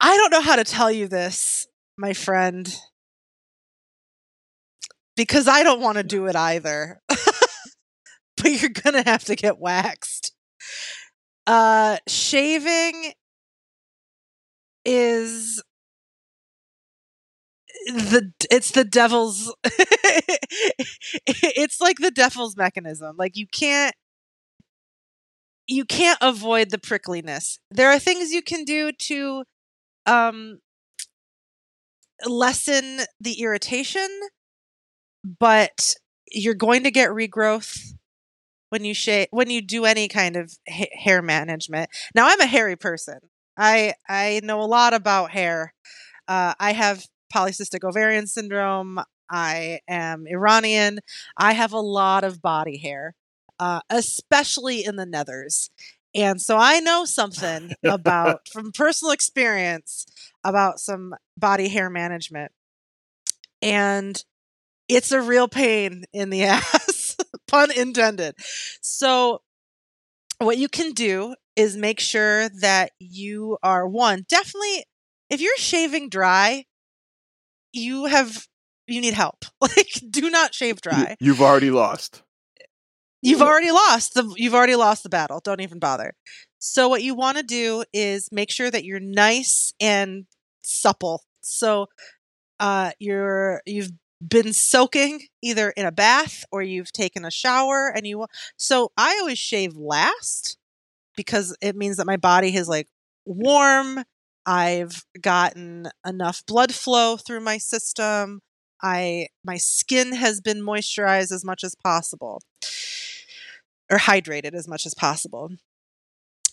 I don't know how to tell you this, my friend, because I don't want to do it either. But you're going to have to get waxed. Uh, shaving is the it's the devil's it's like the devil's mechanism. Like, you can't you can't avoid the prickliness. There are things you can do to um lessen the irritation, but you're going to get regrowth when you shave, when you do any kind of ha- hair management. Now, I'm a hairy person. I I know a lot about hair. Uh, I have polycystic ovarian syndrome. I am Iranian. I have a lot of body hair, uh, especially in the nethers. And so I know something about, from personal experience, about some body hair management. And it's a real pain in the ass, pun intended. So what you can do is make sure that you are, one, definitely, if you're shaving dry, you have, you need help. Like, do not shave dry. You've already lost. You've already lost. The, you've already lost the battle. Don't even bother. So what you want to do is make sure that you're nice and supple. So uh, you're, you've been soaking either in a bath or you've taken a shower, and you, so I always shave last because it means that my body is like warm. I've gotten enough blood flow through my system. I my skin has been moisturized as much as possible, or hydrated as much as possible.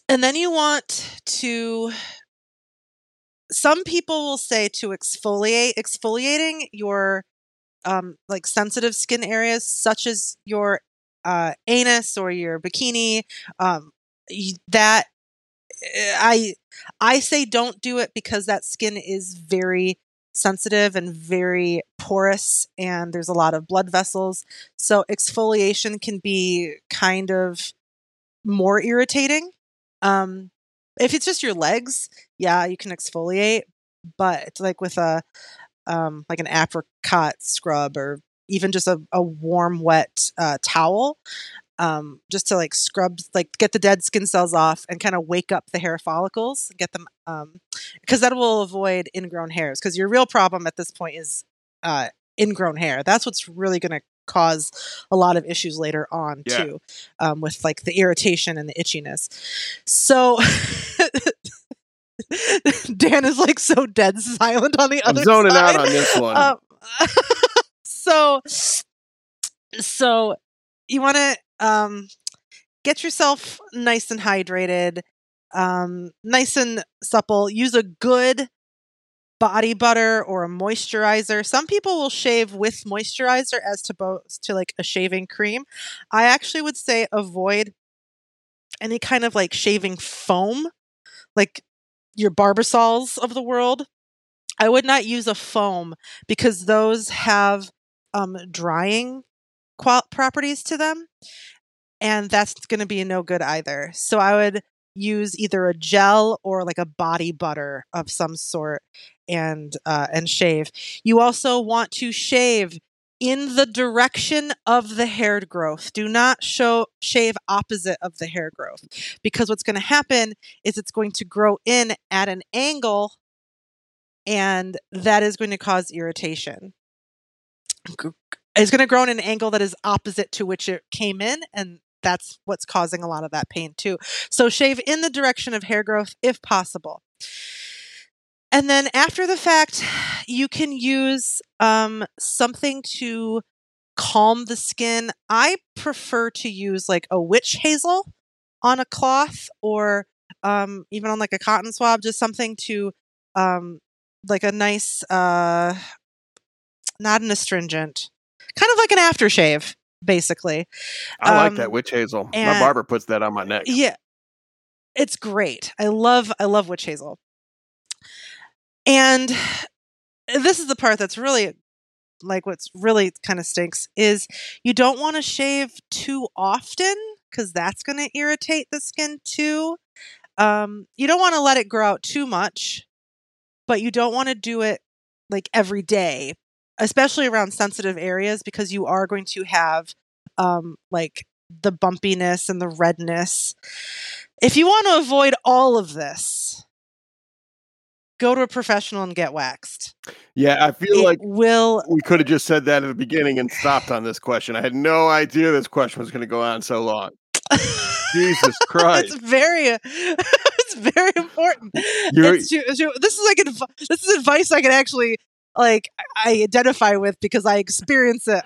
And then you want to, some people will say to exfoliate, exfoliating your um, like sensitive skin areas, such as your uh, anus or your bikini. Um, that I I say don't do it because that skin is very sensitive and very porous, and there's a lot of blood vessels. So exfoliation can be kind of more irritating. Um, if it's just your legs, yeah, you can exfoliate, but like with a, um, like an apricot scrub, or even just a, a warm, wet, uh, towel, um, just to like scrub, like get the dead skin cells off and kind of wake up the hair follicles, get them, um, cause that will avoid ingrown hairs. Cause your real problem at this point is, uh, ingrown hair. That's what's really going to cause a lot of issues later on, yeah. too, um, with like the irritation and the itchiness. So Dan is like so dead silent on the other I'm zoning side. Out on this one. Um, so, so you want to um, get yourself nice and hydrated, um, nice and supple. Use a good body butter or a moisturizer. Some people will shave with moisturizer as to both to like a shaving cream. I actually would say avoid any kind of like shaving foam, like your Barbasols of the world. I would not use a foam because those have um, drying qual- properties to them, and that's going to be no good either. So I would use either a gel or like a body butter of some sort, and uh, and shave. You also want to shave in the direction of the hair growth. Do not show shave opposite of the hair growth, because what's going to happen is it's going to grow in at an angle, and that is going to cause irritation. It's going to grow in an angle that is opposite to which it came in, and that's what's causing a lot of that pain too. So shave in the direction of hair growth if possible. And then after the fact, you can use um, something to calm the skin. I prefer to use like a witch hazel on a cloth, or um, even on like a cotton swab, just something to um, like a nice, uh, not an astringent, kind of like an aftershave. Basically, I um, like that witch hazel. My barber puts that on my neck. Yeah, it's great. I love, I love witch hazel. And this is the part that's really, like, what's really kind of stinks is you don't want to shave too often because that's going to irritate the skin too. Um, you don't want to let it grow out too much, but you don't want to do it like every day, especially around sensitive areas, because you are going to have um, like the bumpiness and the redness. If you want to avoid all of this, go to a professional and get waxed. Yeah, I feel it like will... we could have just said that at the beginning and stopped on this question. I had no idea this question was going to go on so long. Jesus Christ. It's very... it's very important. It's, this is like adv- this is advice I can actually... like I identify with, because I experience it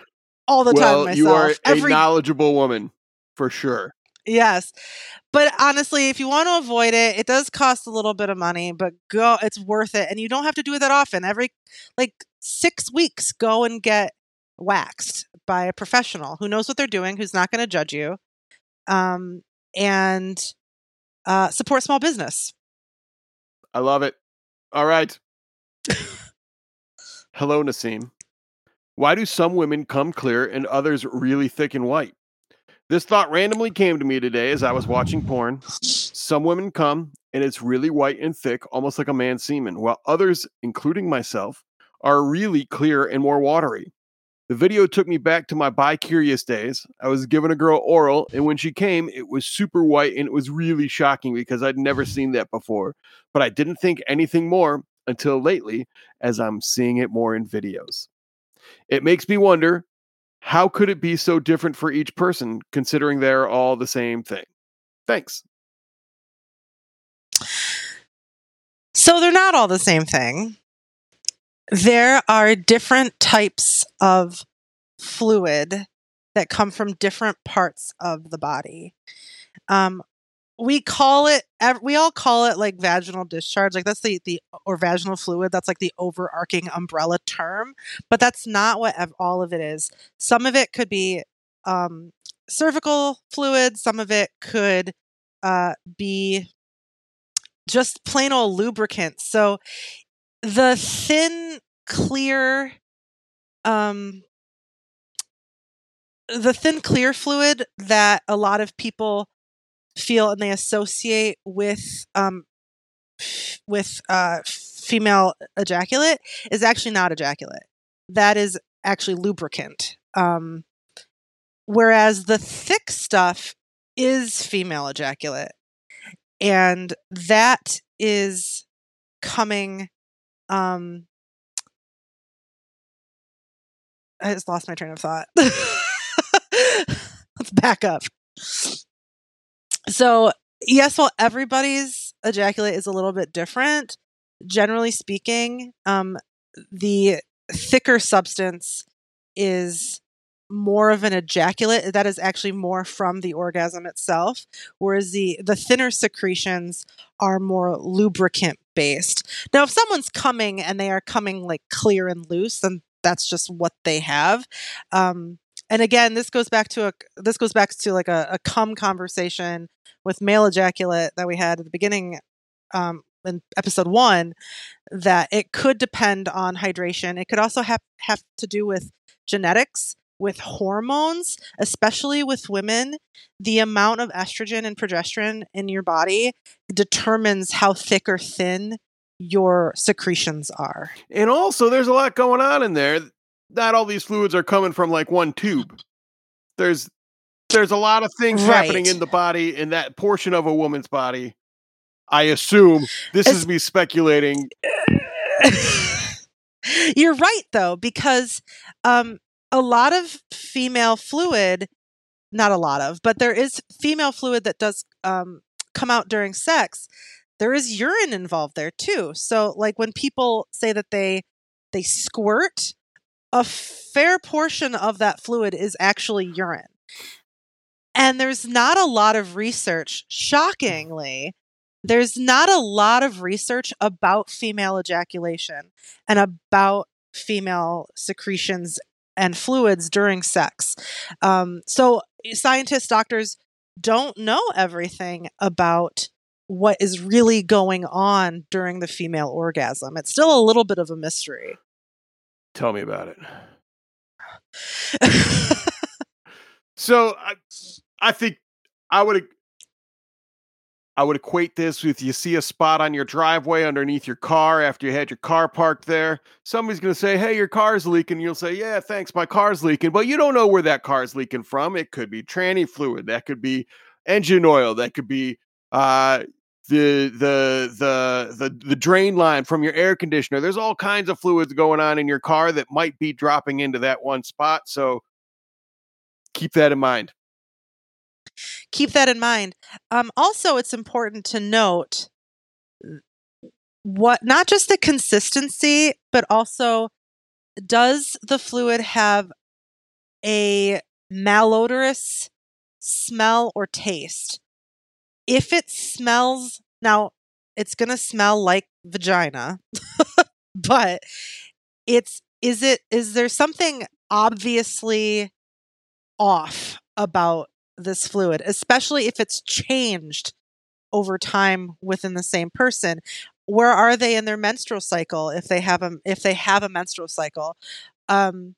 all the well, time myself. You are Every... a knowledgeable woman for sure. Yes. But honestly, if you want to avoid it, it does cost a little bit of money, but go, it's worth it. And you don't have to do it that often. Every like six weeks, go and get waxed by a professional who knows what they're doing, who's not going to judge you. Um, and uh, support small business. I love it. All right. Hello, Nasim. Why do some women come clear and others really thick and white? This thought randomly came to me today as I was watching porn. Some women come and it's really white and thick, almost like a man's semen, while others, including myself, are really clear and more watery. The video took me back to my bi-curious days. I was giving a girl oral, and when she came, it was super white, and it was really shocking because I'd never seen that before. But I didn't think anything more until lately, as I'm seeing it more in videos. It makes me wonder, how could it be so different for each person, considering they're all the same thing? Thanks. So they're not all the same thing. There are different types of fluid that come from different parts of the body. Um, we call it, we all call it like vaginal discharge. Like that's the, the, or vaginal fluid. That's like the overarching umbrella term, but that's not what all of it is. Some of it could be um, cervical fluid. Some of it could uh, be just plain old lubricants. So the thin, clear, um, the thin, clear fluid that a lot of people feel and they associate with um, f- with uh, female ejaculate is actually not ejaculate. That is actually lubricant. Um, whereas the thick stuff is female ejaculate. And that is coming... Um, I just lost my train of thought. Let's back up. So yes, while everybody's ejaculate is a little bit different, generally speaking, um, the thicker substance is more of an ejaculate. That is actually more from the orgasm itself, whereas the, the thinner secretions are more lubricant based. Now, if someone's coming and they are coming like clear and loose, then that's just what they have. Um, and again, this goes back to a this goes back to like a, a cum conversation with male ejaculate that we had at the beginning um, in episode one. That it could depend on hydration. It could also have have to do with genetics, with hormones, especially with women. The amount of estrogen and progesterone in your body determines how thick or thin your secretions are. And also, there's a lot going on in there. Not all these fluids are coming from like one tube. There's there's a lot of things right. happening in the body, in that portion of a woman's body. I assume this it's, is me speculating. You're right, though, because um, a lot of female fluid, not a lot of, but there is female fluid that does um, come out during sex. There is urine involved there, too. So like when people say that they they squirt, a fair portion of that fluid is actually urine. And there's not a lot of research, shockingly, there's not a lot of research about female ejaculation and about female secretions and fluids during sex. Um, so scientists, doctors don't know everything about what is really going on during the female orgasm. It's still a little bit of a mystery. Tell me about it. So I, I think I would, I would equate this with, you see a spot on your driveway underneath your car after you had your car parked there. Somebody's going to say, "Hey, your car's leaking." You'll say, "Yeah, thanks. My car's leaking." But you don't know where that car's leaking from. It could be tranny fluid. That could be engine oil. That could be, uh, The, the the the the drain line from your air conditioner. There's all kinds of fluids going on in your car that might be dropping into that one spot. So keep that in mind. Keep that in mind. Um, also, it's important to note what not just the consistency, but also does the fluid have a malodorous smell or taste? If it smells, now it's going to smell like vagina, but it's, is it, is there something obviously off about this fluid, especially if it's changed over time within the same person? Where are they in their menstrual cycle? If they have a, if they have a menstrual cycle, um,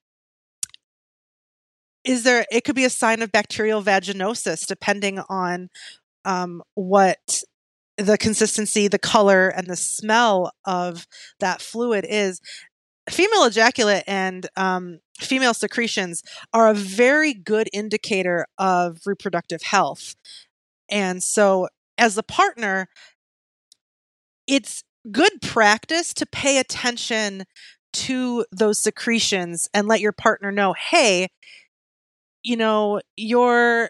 is there, it could be a sign of bacterial vaginosis, depending on Um, what the consistency, the color, and the smell of that fluid is. Female ejaculate and um, female secretions are a very good indicator of reproductive health. And so as a partner, it's good practice to pay attention to those secretions and let your partner know, hey, you know, your,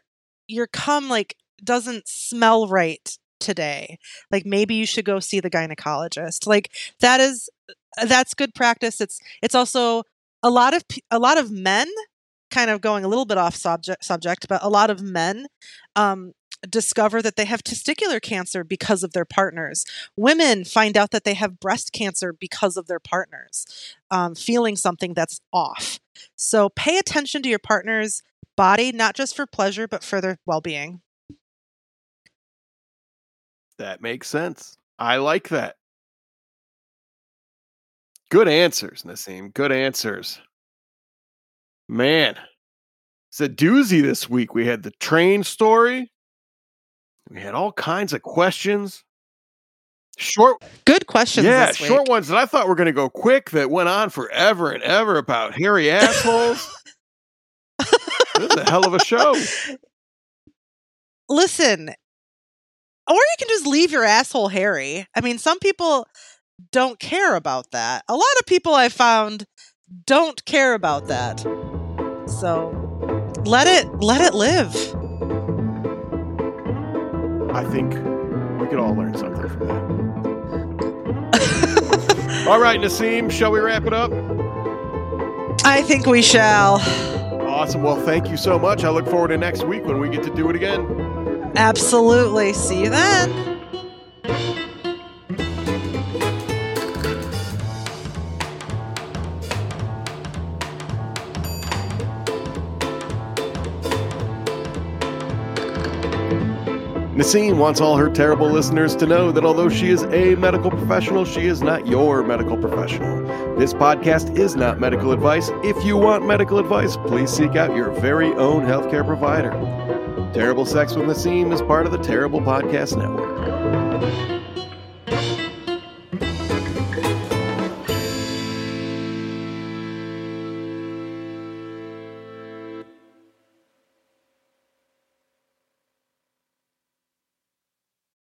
your cum, like, doesn't smell right today. Like maybe you should go see the gynecologist. Like that is, that's good practice. It's, it's also a lot of, a lot of men, kind of going a little bit off subject subject, but a lot of men, um, discover that they have testicular cancer because of their partners. Women find out that they have breast cancer because of their partners, um, feeling something that's off. So pay attention to your partner's body, not just for pleasure, but for their well-being. That makes sense. I like that. Good answers, Nasim. Good answers. Man, it's a doozy this week. We had the train story. We had all kinds of questions. Short, good questions. Yeah, this week. Short ones that I thought were going to go quick that went on forever and ever about hairy assholes. This is a hell of a show. Listen, or you can just leave your asshole hairy. I mean, some people don't care about that. A lot of people I found don't care about that. So let it, let it live. I think we could all learn something from that. All right, Nasim, shall we wrap it up? I think we shall. Awesome. Well, thank you so much. I look forward to next week when we get to do it again. Absolutely. See you then. Nasim wants all her terrible listeners to know that although she is a medical professional, she is not your medical professional. This podcast is not medical advice. If you want medical advice, please seek out your very own healthcare provider. Terrible Sex with Nasim is part of the Terrible Podcast Network.